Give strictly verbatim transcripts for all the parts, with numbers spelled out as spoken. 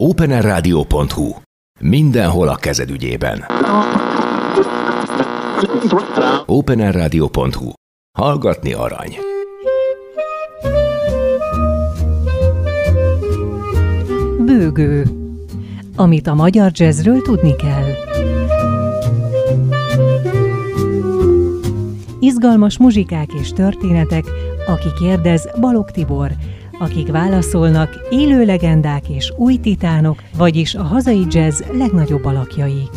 Openerradio.hu. Mindenhol a kezed ügyében. Openerradio.hu. Hallgatni arany. Bőgő. Amit a magyar jazzről tudni kell. Izgalmas muzsikák és történetek, aki kérdez Balog Tibor, akik válaszolnak, élő legendák és új titánok, vagyis a hazai jazz legnagyobb alakjai.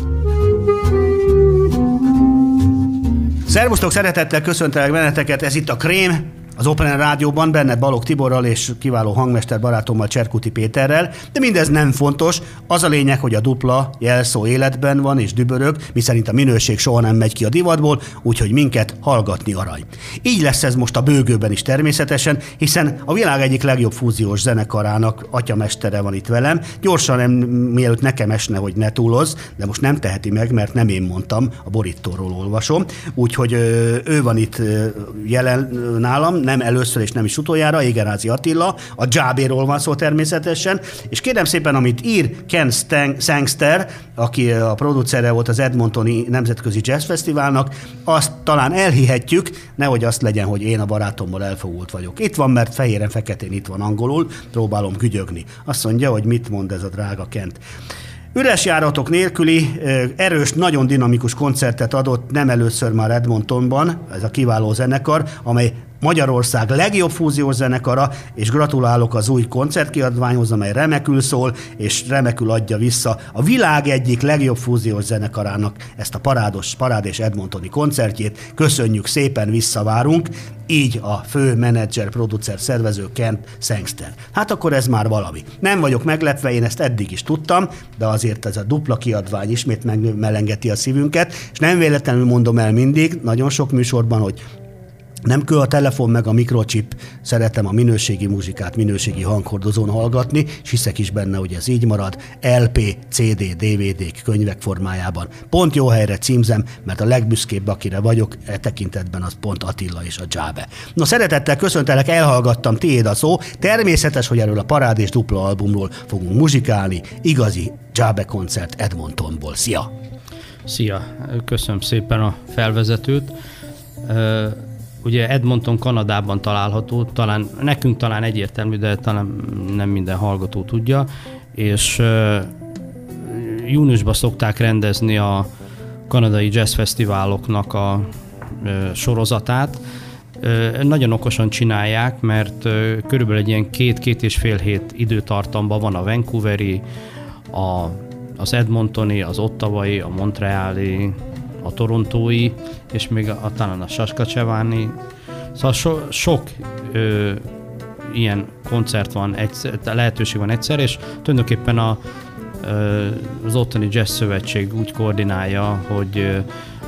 Szervusztok, szeretettel köszöntelek benneteket, ez itt a Krém, az Open Rádióban, benne Balog Tiborral és kiváló hangmester barátommal, Cserkuti Péterrel, de mindez nem fontos, az a lényeg, hogy a dupla jelszó életben van és dübörög, miszerint a minőség soha nem megy ki a divatból, úgyhogy minket hallgatni arany. Így lesz ez most a bőgőben is természetesen, hiszen a világ egyik legjobb fúziós zenekarának atyamestere van itt velem. Gyorsan, nem, mielőtt nekem esne, hogy ne túlozz, de most nem teheti meg, mert nem én mondtam, a borítóról olvasom, úgyhogy ő van itt jelen nálam, nem először és nem is utoljára, Egerházi Attila, a Djabéról van szó természetesen, és kérem szépen, amit ír Kent Sangster, aki a producere volt az Edmontoni Nemzetközi Jazz Fesztiválnak, azt talán elhihetjük, nehogy azt legyen, hogy én a barátommal elfogult vagyok. Itt van, mert fehéren-feketén itt van angolul, próbálom gügyögni. Azt mondja, hogy mit mond ez a drága Kent. Üres járatok nélküli, erős, nagyon dinamikus koncertet adott nem először már Edmontonban, ez a kiváló zenekar, amely Magyarország legjobb fúziós zenekara, és gratulálok az új koncertkiadványhoz, amely remekül szól, és remekül adja vissza a világ egyik legjobb fúziós zenekarának ezt a parádos, parádés edmontoni koncertjét. Köszönjük szépen, visszavárunk. Így a fő menedzser, producer, szervező Kent Sangster. Hát akkor ez már valami. Nem vagyok meglepve, én ezt eddig is tudtam, de azért ez a dupla kiadvány ismét megmelengeti a szívünket, és nem véletlenül mondom el mindig, nagyon sok műsorban, hogy nem kő a telefon meg a mikrochip, szeretem a minőségi muzsikát minőségi hanghordozón hallgatni, és hiszek is benne, hogy ez így marad, el pé, cé dé, dé vé dé-k könyvek formájában. Pont jó helyre címzem, mert a legbüszkébb, akire vagyok, e tekintetben az pont Attila és a Djabe. No, szeretettel köszöntelek, elhallgattam, tiéd a szó, természetes, hogy erről a parádés dupla albumról fogunk muzsikálni, igazi Djabe koncert Edmontonból. Szia! Szia! Köszönöm szépen a felvezetőt. Ugye Edmonton Kanadában található, talán nekünk talán egyértelmű, de talán nem minden hallgató tudja, és uh, júniusban szokták rendezni a kanadai jazz fesztiváloknak a uh, sorozatát. Uh, nagyon okosan csinálják, mert uh, körülbelül egy ilyen két-két és fél hét időtartamban van a vancouveri, a, az edmontoni, az ottawai, a montreali, a torontói, és még a, a, talán a saskatchewani. Szóval so, sok ö, ilyen koncert van, egyszer, lehetőség van egyszer, és tulajdonképpen a, ö, az ottani Jazz Szövetség úgy koordinálja, hogy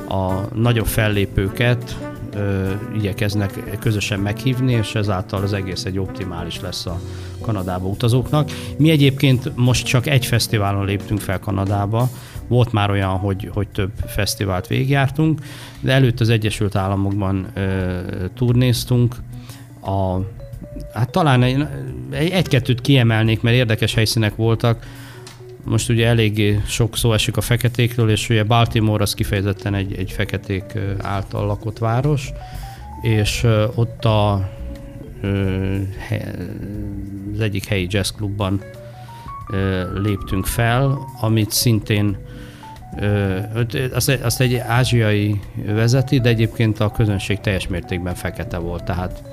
a nagyobb fellépőket ö, igyekeznek közösen meghívni, és ezáltal az egész egy optimális lesz a Kanadába utazóknak. Mi egyébként most csak egy fesztiválon léptünk fel Kanadába, volt már olyan, hogy, hogy több fesztivált végigjártunk, de előtt az Egyesült Államokban ö, turnéztunk. A, hát talán egy, egy-kettőt kiemelnék, mert érdekes helyszínek voltak. Most ugye eléggé sok szó esik a feketékről, és ugye Baltimore az kifejezetten egy, egy feketék által lakott város, és ott a, ö, az egyik helyi jazzklubban léptünk fel, amit szintén azt egy ázsiai vezeti, de egyébként a közönség teljes mértékben fekete volt. Tehát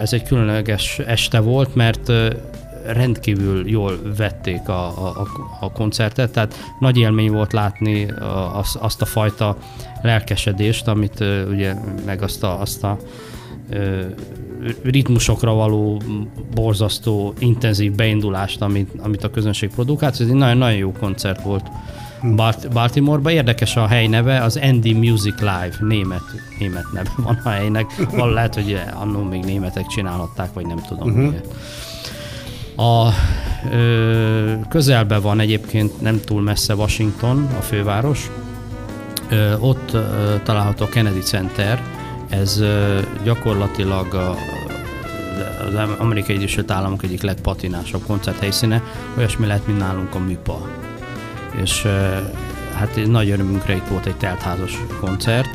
ez egy különleges este volt, mert rendkívül jól vették a, a, a koncertet, tehát nagy élmény volt látni azt a fajta lelkesedést, amit ugye meg azt a, azt a ritmusokra való borzasztó, intenzív beindulást, amit, amit a közönség produkált. Ez egy nagyon-nagyon jó koncert volt Baltimore-ban. Érdekes a hely neve, az Andy Music Live, német, német neve van a helynek. Valószínűleg lehet, hogy annó még németek csinálhatták, vagy nem tudom. Uh-huh. A, ö, közelben van egyébként, nem túl messze Washington, a főváros. Ö, ott ö, található a Kennedy Center. Ez gyakorlatilag a az Amerikai Egyesült Államok egyik legpatinásabb koncerthelyszíne, olyasmi lehet, mint nálunk a műpa. És hát nagy örömünkre itt volt egy teltházas koncert,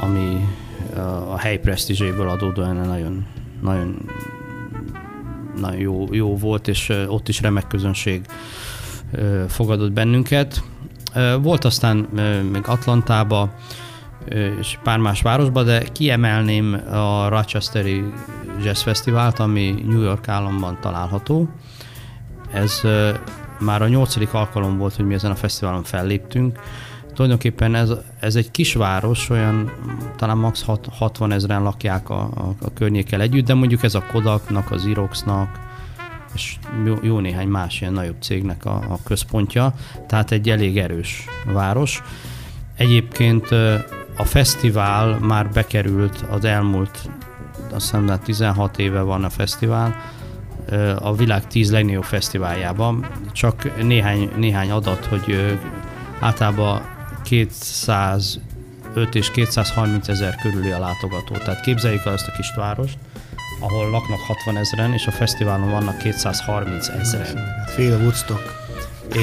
ami a hely presztízséből adódóan nagyon, nagyon, nagyon jó, jó volt, és ott is remek közönség fogadott bennünket. Volt aztán még Atlantába és pár más városba, de kiemelném a Rochesteri Jazz Fesztivált, ami New York államban található. Ez már a nyolcadik alkalom volt, hogy mi ezen a fesztiválon felléptünk. Tulajdonképpen ez, ez egy kisváros, olyan talán max. hatvan ezeren lakják a, a, a környékkel együtt, de mondjuk ez a Kodaknak, az Xeroxnak, és jó, jó néhány más ilyen nagyobb cégnek a, a központja, tehát egy elég erős város. Egyébként a fesztivál már bekerült az elmúlt, azt hiszem, tizenhat éve van a fesztivál, a világ tíz legnagyobb fesztiváljában. Csak néhány, néhány adat, hogy általában kétszázöt és kétszázharminc ezer körüli a látogató. Tehát képzeljük el ezt a kis várost, ahol laknak hatvan ezeren, és a fesztiválon vannak kétszázharminc ezeren. Fél Woodstock.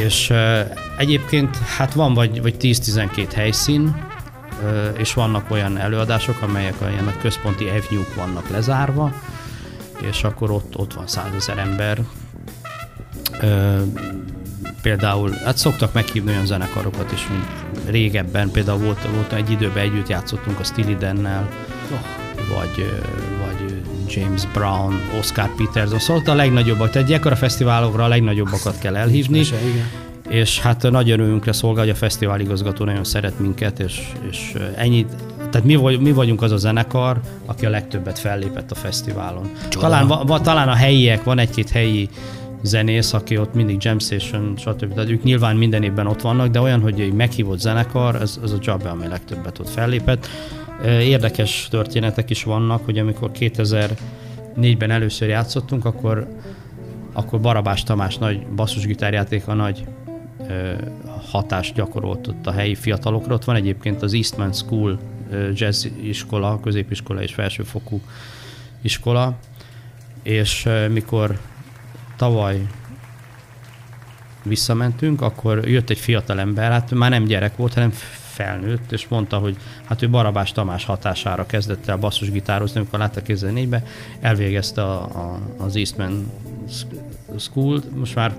És e, egyébként hát van vagy, vagy tíz-tizenkét helyszín, e, és vannak olyan előadások, amelyek olyan a központi evnyúk vannak lezárva, és akkor ott, ott van százezer ember. E, például hát szoktak meghívni olyan zenekarokat is, mint régebben, például volt, volt egy időben együtt játszottunk a Stillidennel, oh. vagy, vagy James Brown, Oscar Peterson, szóval a legnagyobbak, tehát ilyenkor a fesztiválokra a legnagyobbakat kell elhívni, és, és hát nagy örömünkre szolgál, hogy a fesztiváligazgató nagyon szeret minket, és, és ennyit, tehát mi, vagy, mi vagyunk az a zenekar, aki a legtöbbet fellépett a fesztiválon. Talán, va, talán a helyiek, van egy-két helyi zenész, aki ott mindig jam session, stb. Tehát ők nyilván minden évben ott vannak, de olyan, hogy egy meghívott zenekar, ez, ez a Djabe, amely legtöbbet ott fellépett. Érdekes történetek is vannak, hogy amikor kétezer-négyben először játszottunk, akkor, akkor Barabás Tamás nagy basszusgitárjátéka nagy ö, hatást gyakorolt ott a helyi fiatalokra. Ott van egyébként az Eastman School ö, jazz iskola, középiskola és felsőfokú iskola, és ö, mikor tavaly visszamentünk, akkor jött egy fiatalember, hát már nem gyerek volt, hanem felnőtt, és mondta, hogy hát ő Barabás Tamás hatására kezdett el basszusgitározni, amikor látta kétezer-négyben, elvégezte a, a, az Eastman School, most már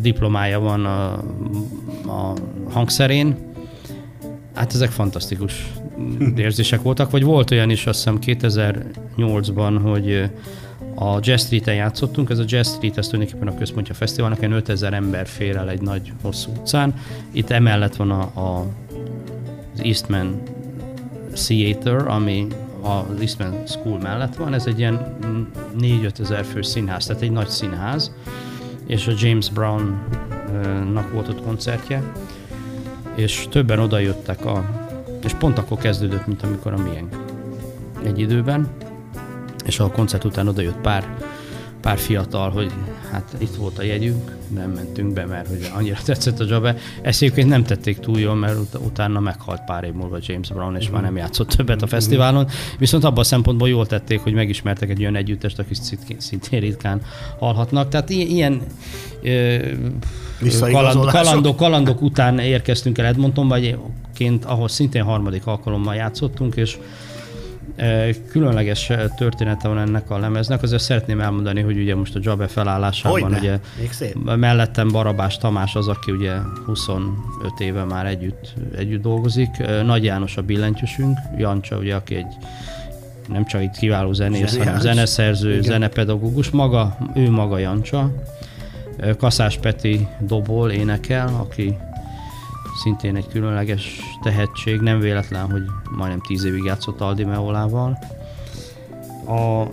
diplomája van a, a hangszerén. Hát ezek fantasztikus érzések voltak, vagy volt olyan is, azt hiszem kétezer-nyolcban, hogy a Jazz Street-en játszottunk, ez a Jazz Street, ez tulajdonképpen a központja a fesztiválnak, ilyen ötezer ember fér el egy nagy hosszú utcán. Itt emellett van a, a, az Eastman Theater, ami az Eastman School mellett van, ez egy ilyen négy-öt ezer fős színház, tehát egy nagy színház, és a James Brownnak volt ott koncertje, és többen odajöttek, a, és pont akkor kezdődött, mint amikor a miénk egy időben, és a koncert után odajött pár, pár fiatal, hogy hát itt volt a jegyünk, nem mentünk be, mert hogy annyira tetszett a Djabe. Ezt egyébként nem tették túl jól, mert ut- utána meghalt pár év múlva James Brown, és mm. már nem játszott többet a fesztiválon. Viszont abban a szempontból jól tették, hogy megismertek egy olyan együttest, akik szintén ritkán hallhatnak. Tehát ilyen ö, kaland, kalandok, kalandok után érkeztünk el Edmontonba, egyébként ahol szintén harmadik alkalommal játszottunk, és különleges története van ennek a lemeznek. Azért szeretném elmondani, hogy ugye most a Djabe felállásában ugye mellettem Barabás Tamás az, aki ugye huszonöt éve már együtt, együtt dolgozik. Nagy János a billentyűsünk, Jancsa ugye, aki egy nem csak itt kiváló zenész, Zene, hanem zeneszerző, igen. Zenepedagógus. Maga, ő maga Jancsa. Kaszás Peti dobol, énekel, aki szintén egy különleges tehetség, nem véletlen, hogy majdnem tíz évig játszott Al Di Meolával. A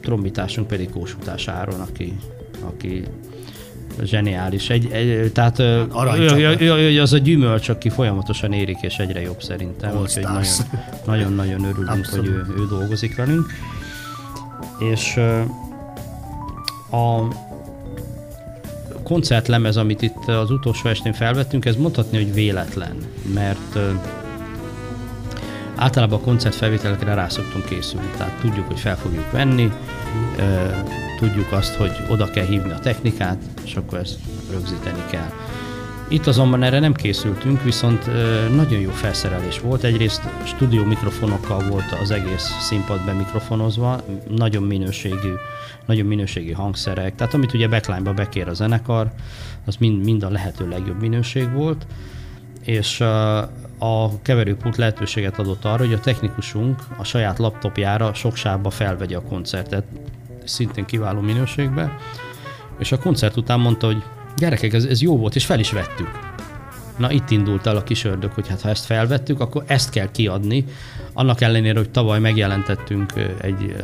trombitásunk pedig Kőszegi Áron, aki, aki zseniális. Egy, egy, tehát ő, ő, ő, ő az a gyümölcs, aki folyamatosan érik, és egyre jobb szerintem. Nagyon-nagyon örülünk, hogy ő, ő dolgozik velünk. És a koncertlemez, amit itt az utolsó estén felvettünk, ez mondhatni, hogy véletlen, mert Általában a koncertfelvételekre rá szoktunk készülni, tehát tudjuk, hogy fel fogjuk venni, tudjuk azt, hogy oda kell hívni a technikát, és akkor ezt rögzíteni kell. Itt azonban erre nem készültünk, viszont nagyon jó felszerelés volt. Egyrészt stúdió mikrofonokkal volt az egész színpad bemikrofonozva, nagyon minőségű, nagyon minőségi hangszerek, tehát amit ugye backline-ba bekér a zenekar, az mind, mind a lehető legjobb minőség volt, és a keverőpult lehetőséget adott arra, hogy a technikusunk a saját laptopjára sok sávba felvegye a koncertet, szintén kiváló minőségben, és a koncert után mondta, hogy gyerekek, ez, ez jó volt, és fel is vettük. Na, itt indult el a kis ördög, hogy hát ha ezt felvettük, akkor ezt kell kiadni. Annak ellenére, hogy tavaly megjelentettünk egy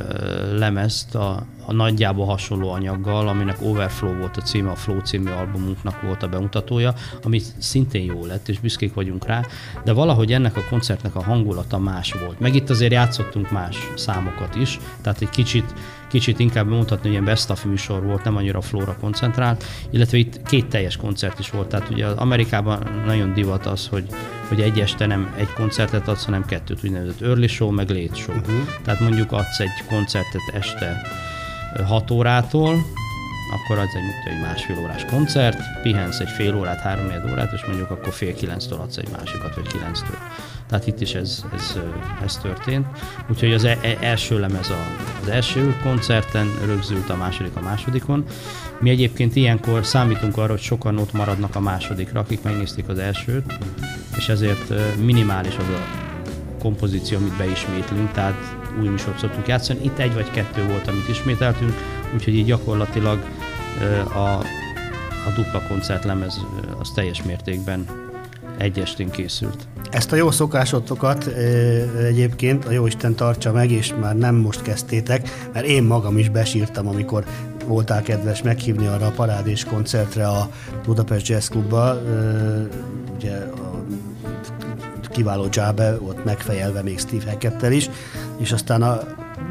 lemezt a, a nagyjából hasonló anyaggal, aminek Overflow volt a címe, a Flow című albumunknak volt a bemutatója, ami szintén jó lett, és büszkék vagyunk rá, de valahogy ennek a koncertnek a hangulata más volt. Meg itt azért játszottunk más számokat is, tehát egy kicsit, kicsit inkább mondhatni, hogy ilyen best of műsor volt, nem annyira flóra koncentrált, illetve itt két teljes koncert is volt, tehát ugye az Amerikában nagyon divat az, hogy, hogy egy este nem egy koncertet adsz, hanem kettőt, úgynevezett early show, meg late show. Uh-huh. Tehát mondjuk adsz egy koncertet este hat órától, akkor adsz egy, egy másfél órás koncert, pihensz egy fél órát, három-négy órát, és mondjuk akkor fél kilenctől adsz egy másikat, vagy kilenctől. Tehát itt is ez, ez, ez történt. Úgyhogy az első lemez az első koncerten rögzült, a második a másodikon. Mi egyébként ilyenkor számítunk arra, hogy sokan ott maradnak a másodikra, akik megnézték az elsőt, és ezért minimális az a kompozíció, amit beismétlünk, tehát új műsort szoktunk játszani. Itt egy vagy kettő volt, amit ismételtünk, úgyhogy így gyakorlatilag a, a dupla koncertlemez az teljes mértékben egy estén készült. Ezt a jó szokásotokat egyébként a Jóisten tartsa meg, és már nem most kezdtétek, mert én magam is besírtam, amikor voltál kedves meghívni arra a parádés koncertre a Budapest Jazz Klubba, ugye a kiváló Djabe volt megfejelve még Steve Hackettel is, és aztán a,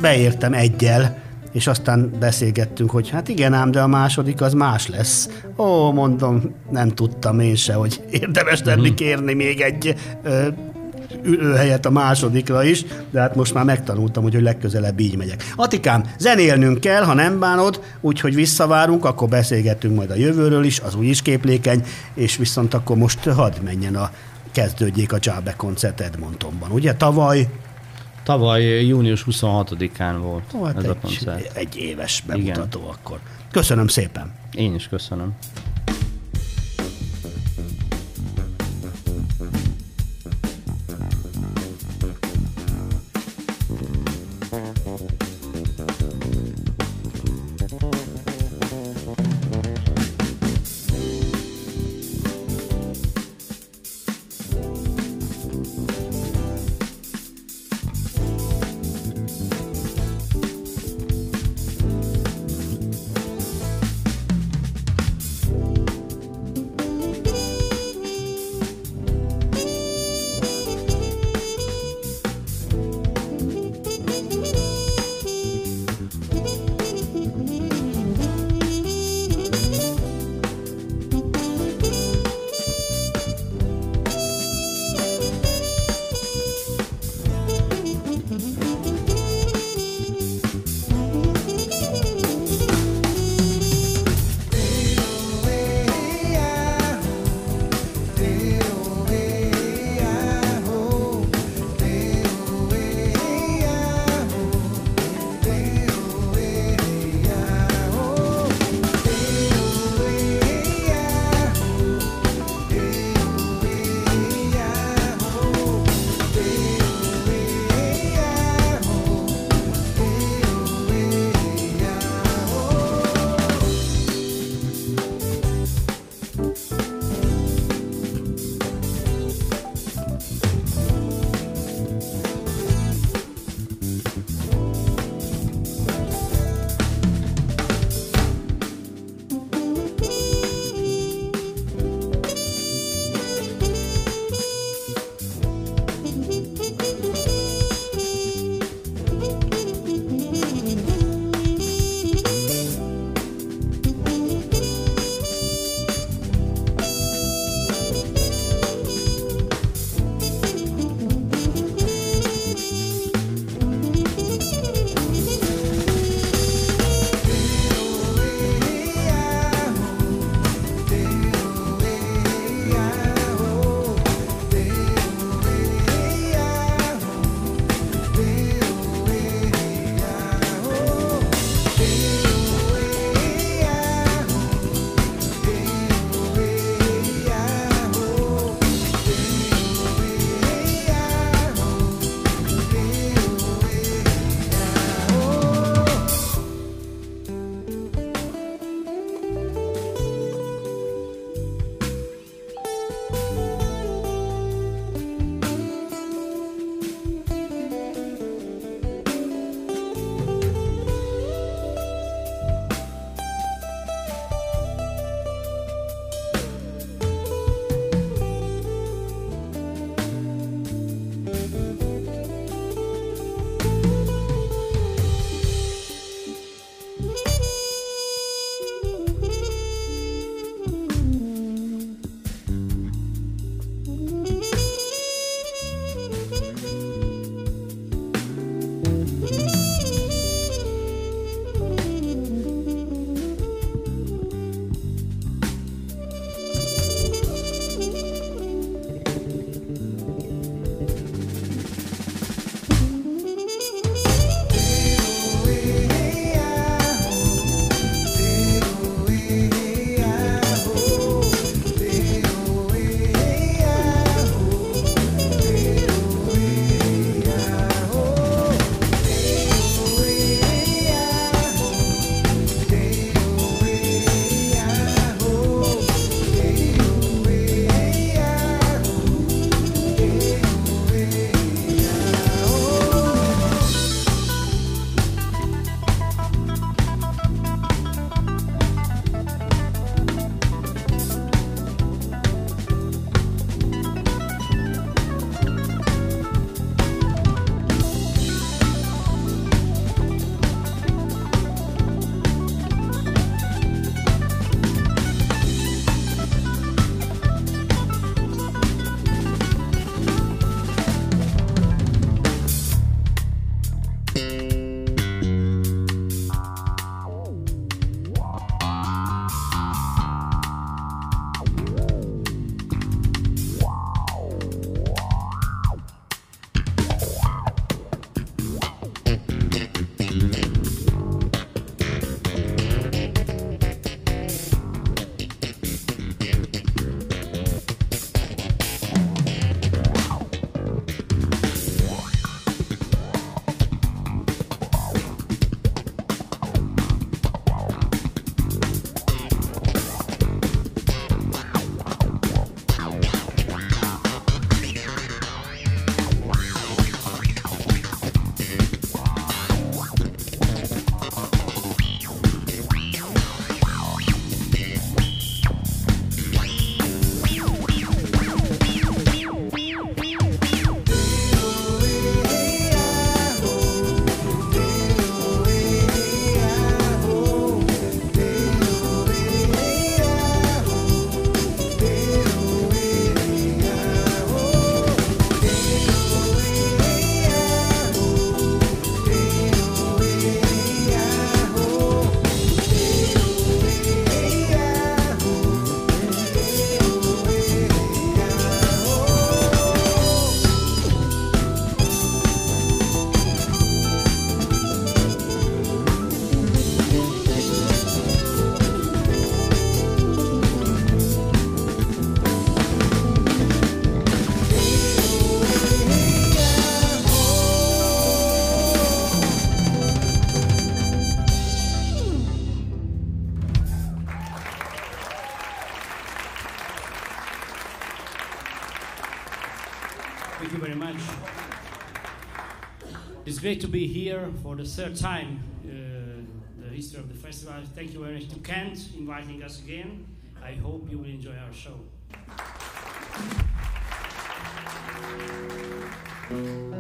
beértem egyel, és aztán beszélgettünk, hogy hát igen ám, de a második az más lesz. Ó, mondom, nem tudtam én se, hogy érdemes lenni kérni még egy ö, ülőhelyet a másodikra is, de hát most már megtanultam, hogy, hogy legközelebb így megyek. Atikám, zenélnünk kell, ha nem bánod, úgyhogy visszavárunk, akkor beszélgetünk majd a jövőről is, az új is képlékeny, és viszont akkor most hadd menjen a kezdődjék a Djabe koncert Edmontonban, ugye? Tavaly? Tavaly június huszonhatodikán volt oh, hát ez egy, a koncert. Egy éves bemutató. Igen. Akkor. Köszönöm szépen. Én is köszönöm. Thank you very much. It's great to be here for the third time uh, the history of the festival. Thank you very much to Kent for inviting us again. I hope you will enjoy our show. Thank you.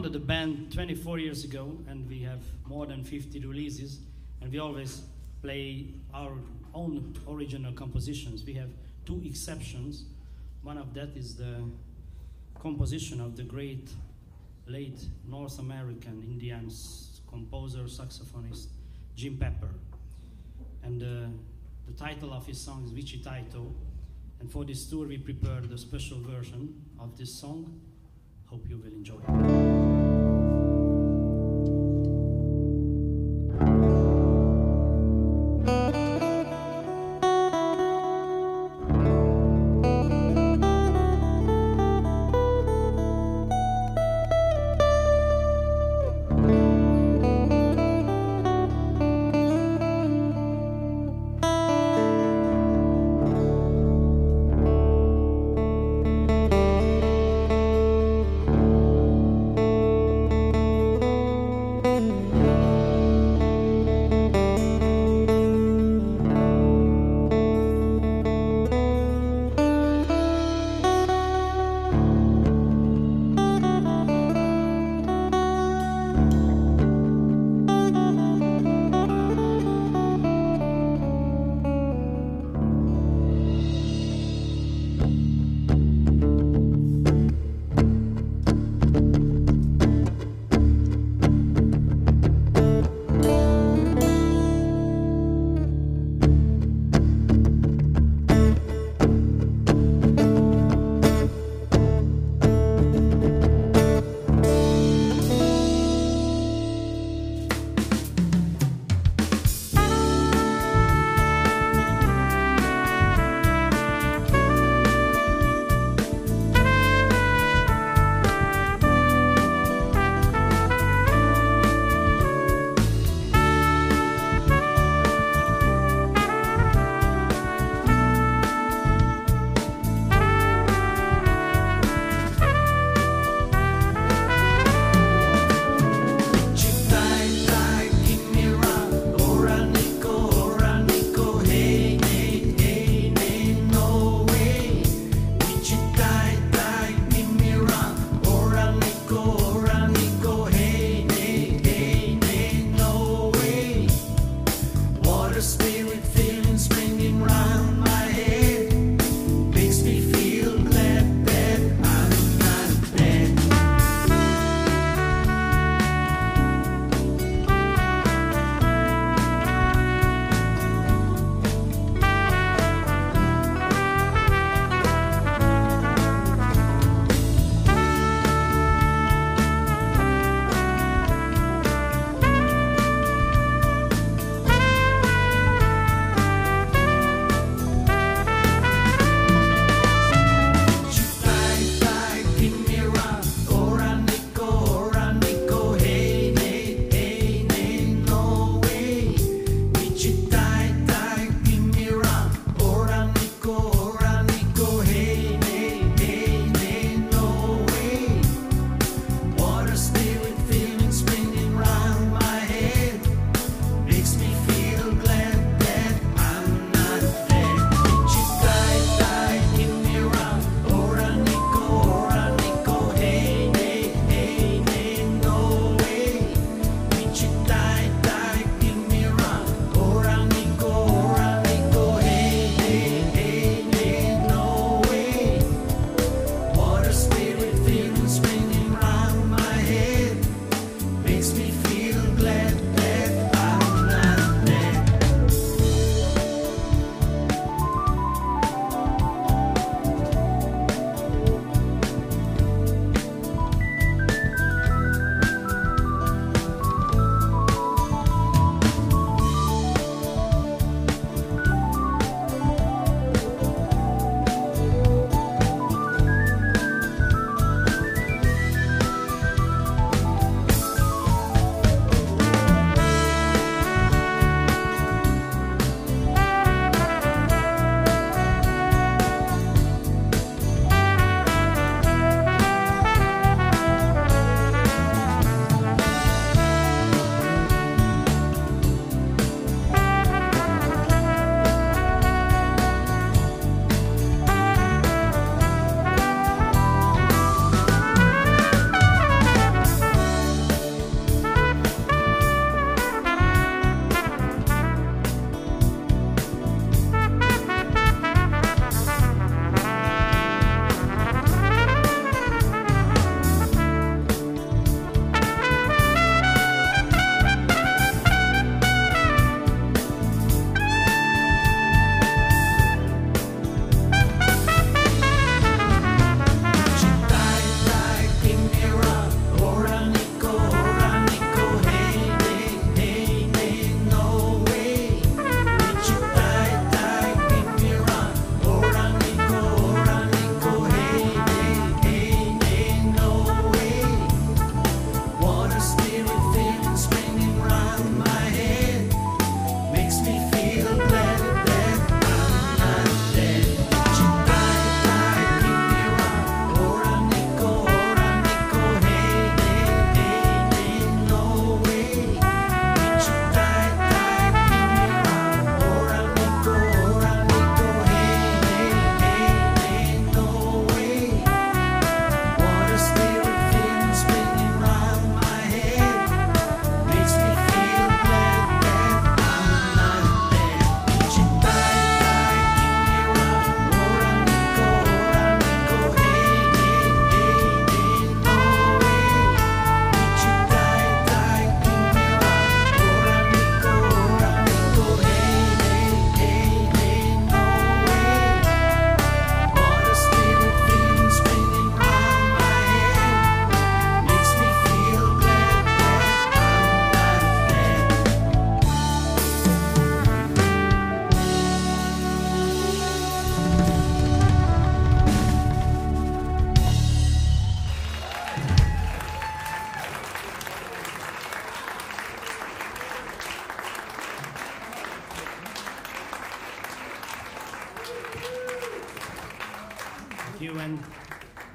founded the band twenty-four years ago, and we have more than fifty releases, and we always play our own original compositions. We have two exceptions. One of that is the composition of the great late North American Indian composer, saxophonist, Jim Pepper. And uh, the title of his song is Vichy Taito. And for this tour, we prepared a special version of this song. Hope you will enjoy it.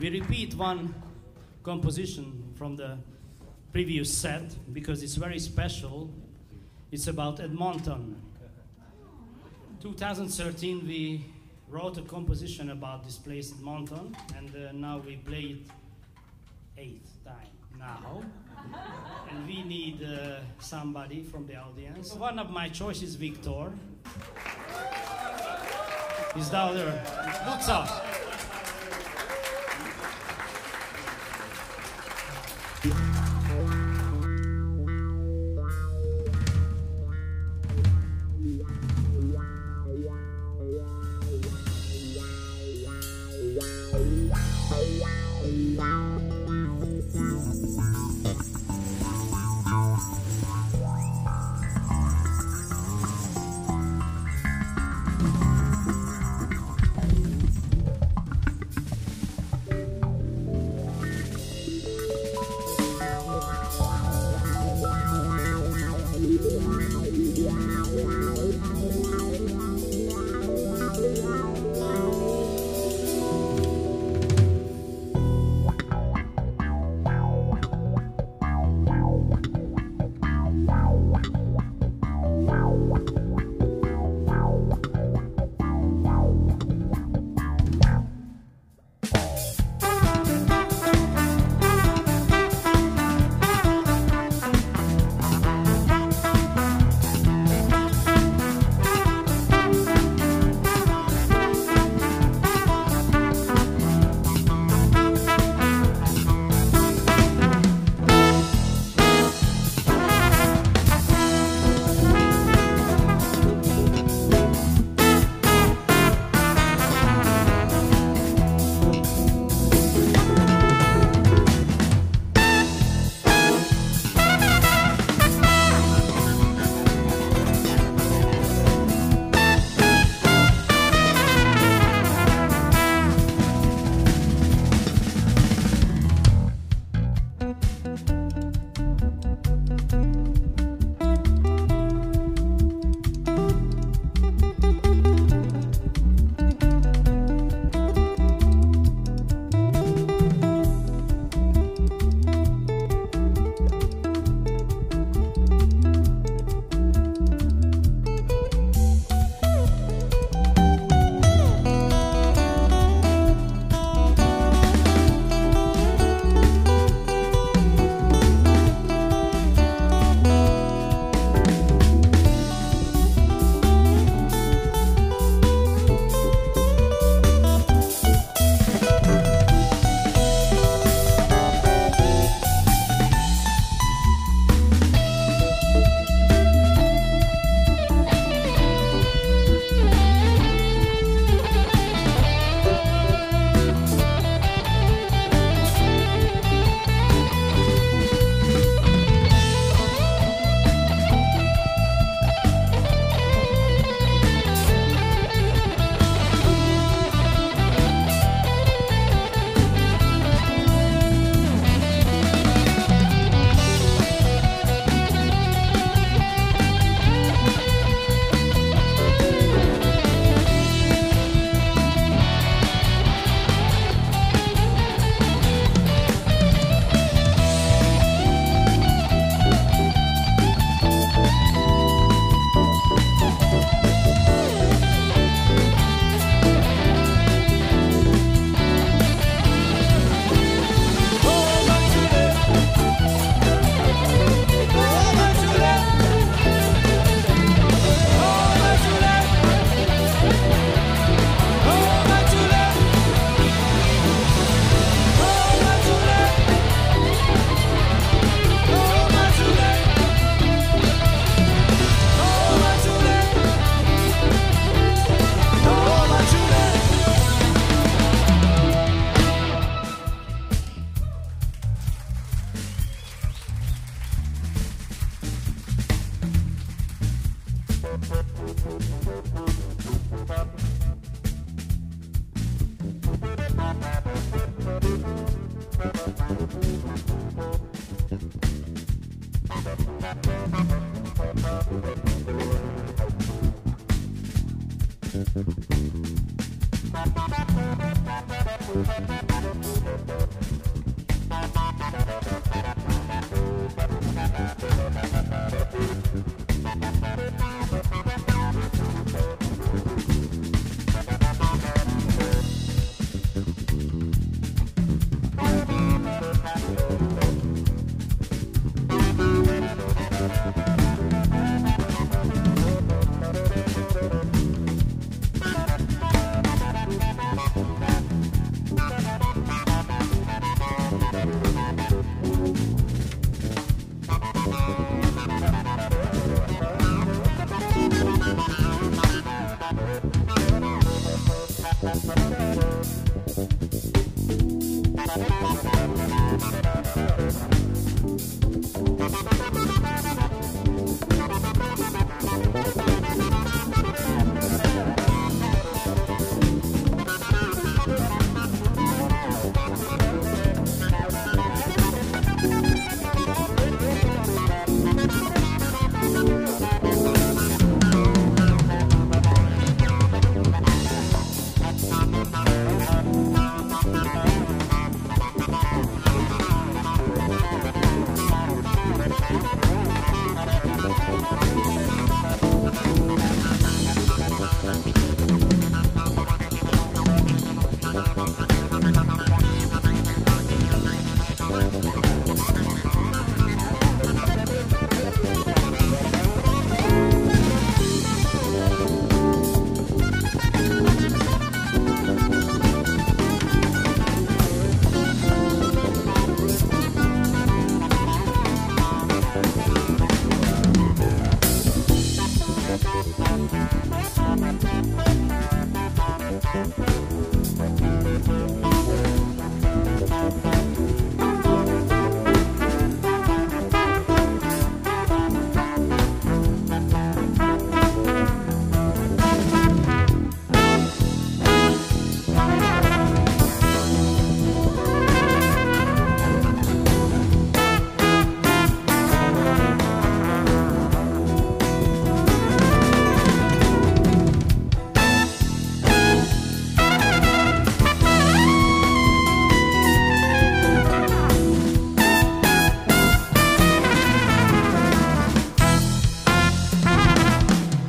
We repeat one composition from the previous set because it's very special. It's about Edmonton. twenty thirteen we wrote a composition about this place Edmonton, and uh, now we play it eighth time now. And we need uh, somebody from the audience. One of my choices, Victor. He's down there. What's up?